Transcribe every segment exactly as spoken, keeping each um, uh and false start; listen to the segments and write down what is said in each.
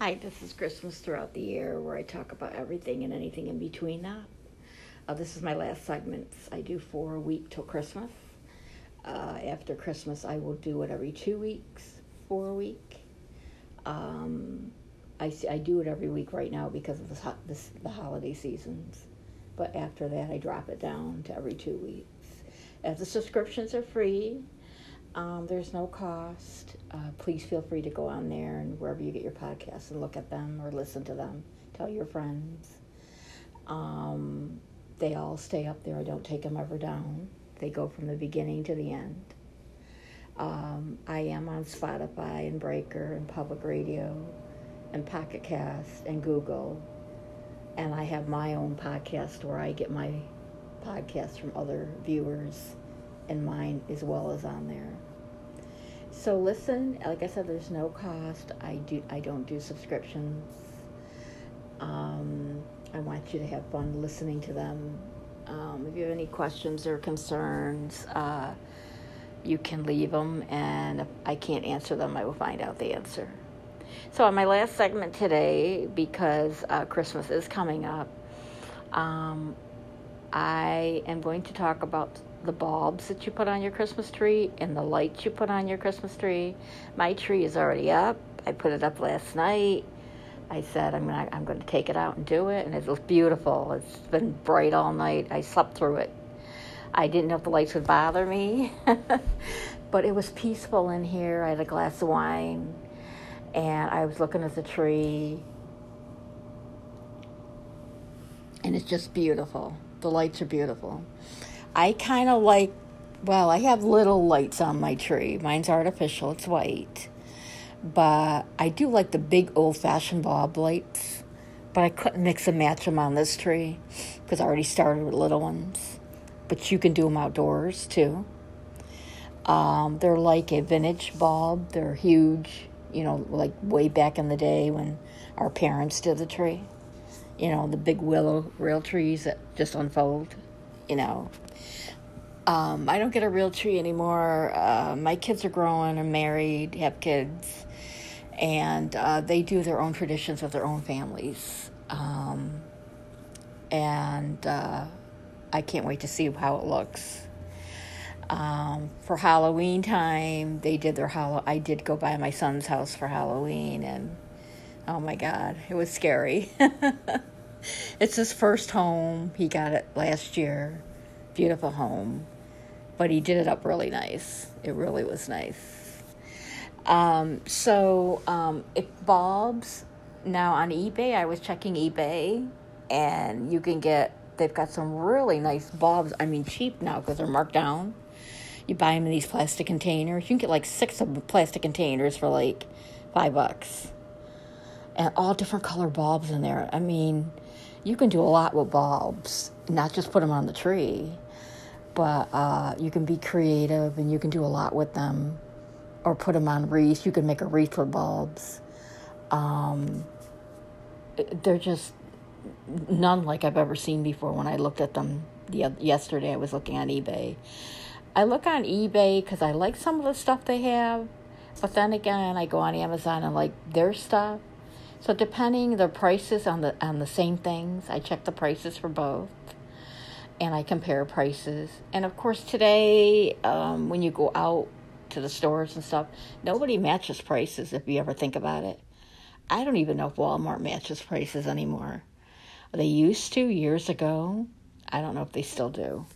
Hi, this is Christmas Throughout the Year, where I talk about everything and anything in between that. Uh, this is my last segment. I do four a week till Christmas. Uh, after Christmas, I will do it every two weeks, four a week. Um, I, I do it every week right now because of the, this, the holiday seasons. But after that, I drop it down to every two weeks. As the subscriptions are free, Um, there's no cost. Uh, please feel free to go on there and wherever you get your podcasts and look at them or listen to them. Tell your friends. Um, they all stay up there. I don't take them ever down. They go from the beginning to the end. Um, I am on Spotify and Breaker and Public Radio and Pocket Cast and Google. And I have my own podcast where I get my podcasts from other viewers, and mine as well as on there. So listen, like I said, there's no cost. I do. I don't do subscriptions. Um, I want you to have fun listening to them. Um, if you have any questions or concerns, uh, you can leave them, and if I can't answer them, I will find out the answer. So on my last segment today, because uh, Christmas is coming up, um, I am going to talk about the bulbs that you put on your Christmas tree and the lights you put on your Christmas tree. My tree is already up. I put it up last night. I said I'm gonna I'm gonna take it out and do it, and it looks beautiful. It's been bright all night. I slept through it. I didn't know if the lights would bother me, but it was peaceful in here. I had a glass of wine, and I was looking at the tree, and it's just beautiful. The lights are beautiful. I kind of like, well, I have little lights on my tree. Mine's artificial. It's white. But I do like the big old-fashioned bulb lights. But I couldn't mix and match them on this tree because I already started with little ones. But you can do them outdoors, too. Um, they're like a vintage bulb. They're huge, you know, like way back in the day when our parents did the tree. You know, the big willow real trees that just unfold, you know. Um, I don't get a real tree anymore. Uh, my kids are growing and married, have kids, and uh, they do their own traditions with their own families. Um, and uh, I can't wait to see how it looks. Um, for Halloween time, they did their Hall- I did go by my son's house for Halloween, and oh my God, it was scary. It's his first home. He got it last year. Beautiful home. But he did it up really nice. It really was nice. Um, so, um, it bulbs. Now on eBay, I was checking eBay. And you can get, they've got some really nice bulbs. I mean, cheap now because they're marked down. You buy them in these plastic containers. You can get like six of them plastic containers for like five bucks. And all different color bulbs in there. I mean, you can do a lot with bulbs, not just put them on the tree, but uh, you can be creative and you can do a lot with them or put them on wreaths. You can make a wreath with bulbs. Um, they're just none like I've ever seen before when I looked at them the yesterday. I was looking on eBay. I look on eBay because I like some of the stuff they have, but then again, I go on Amazon and like their stuff. So depending the prices on the on the same things, I check the prices for both, and I compare prices. And of course, today um, when you go out to the stores and stuff, nobody matches prices. If you ever think about it, I don't even know if Walmart matches prices anymore. They used to years ago. I don't know if they still do.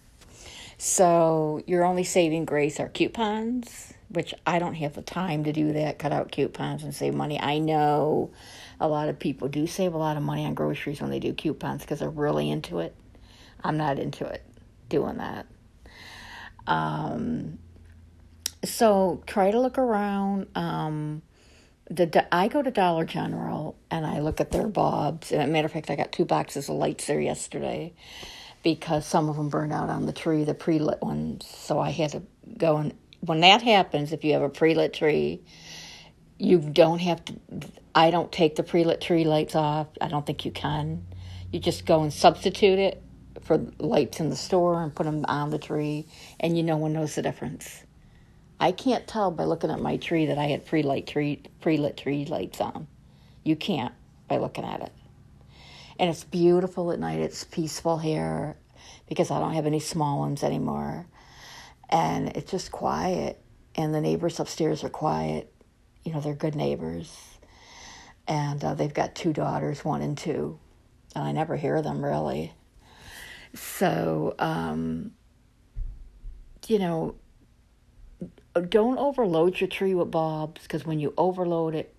So your only saving grace are coupons, which I don't have the time to do that, cut out coupons and save money. I know a lot of people do save a lot of money on groceries when they do coupons because they're really into it. I'm not into it, doing that. Um, so try to look around. Um, the I go to Dollar General, and I look at their bulbs. As a matter of fact, I got two boxes of lights there yesterday, because some of them burn out on the tree, the pre-lit ones. So I had to go, and when that happens, if you have a pre-lit tree, you don't have to, I don't take the pre-lit tree lights off. I don't think you can. You just go and substitute it for lights in the store and put them on the tree, and you, no one knows the difference. I can't tell by looking at my tree that I had pre-lit tree, pre-lit tree lights on. You can't by looking at it. And it's beautiful at night. It's peaceful here because I don't have any small ones anymore. And it's just quiet. And the neighbors upstairs are quiet. You know, they're good neighbors. And uh, they've got two daughters, one and two. And I never hear them, really. So, um, you know, don't overload your tree with bulbs, because when you overload it,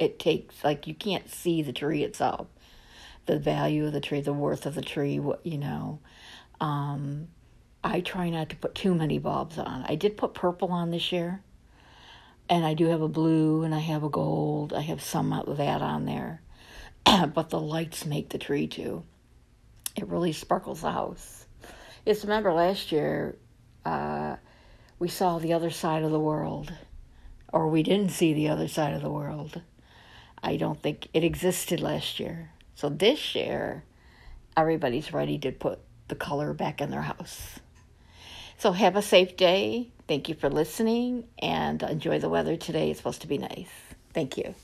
it takes, like, you can't see the tree itself, the value of the tree, the worth of the tree, what, you know. Um, I try not to put too many bulbs on. I did put purple on this year, and I do have a blue, and I have a gold. I have some of that on there. But the lights make the tree, too. It really sparkles the house. It's, remember last year, uh, we saw the other side of the world. Or we didn't see the other side of the world. I don't think it existed last year. So this year, everybody's ready to put the color back in their house. So have a safe day. Thank you for listening. And enjoy the weather today. It's supposed to be nice. Thank you.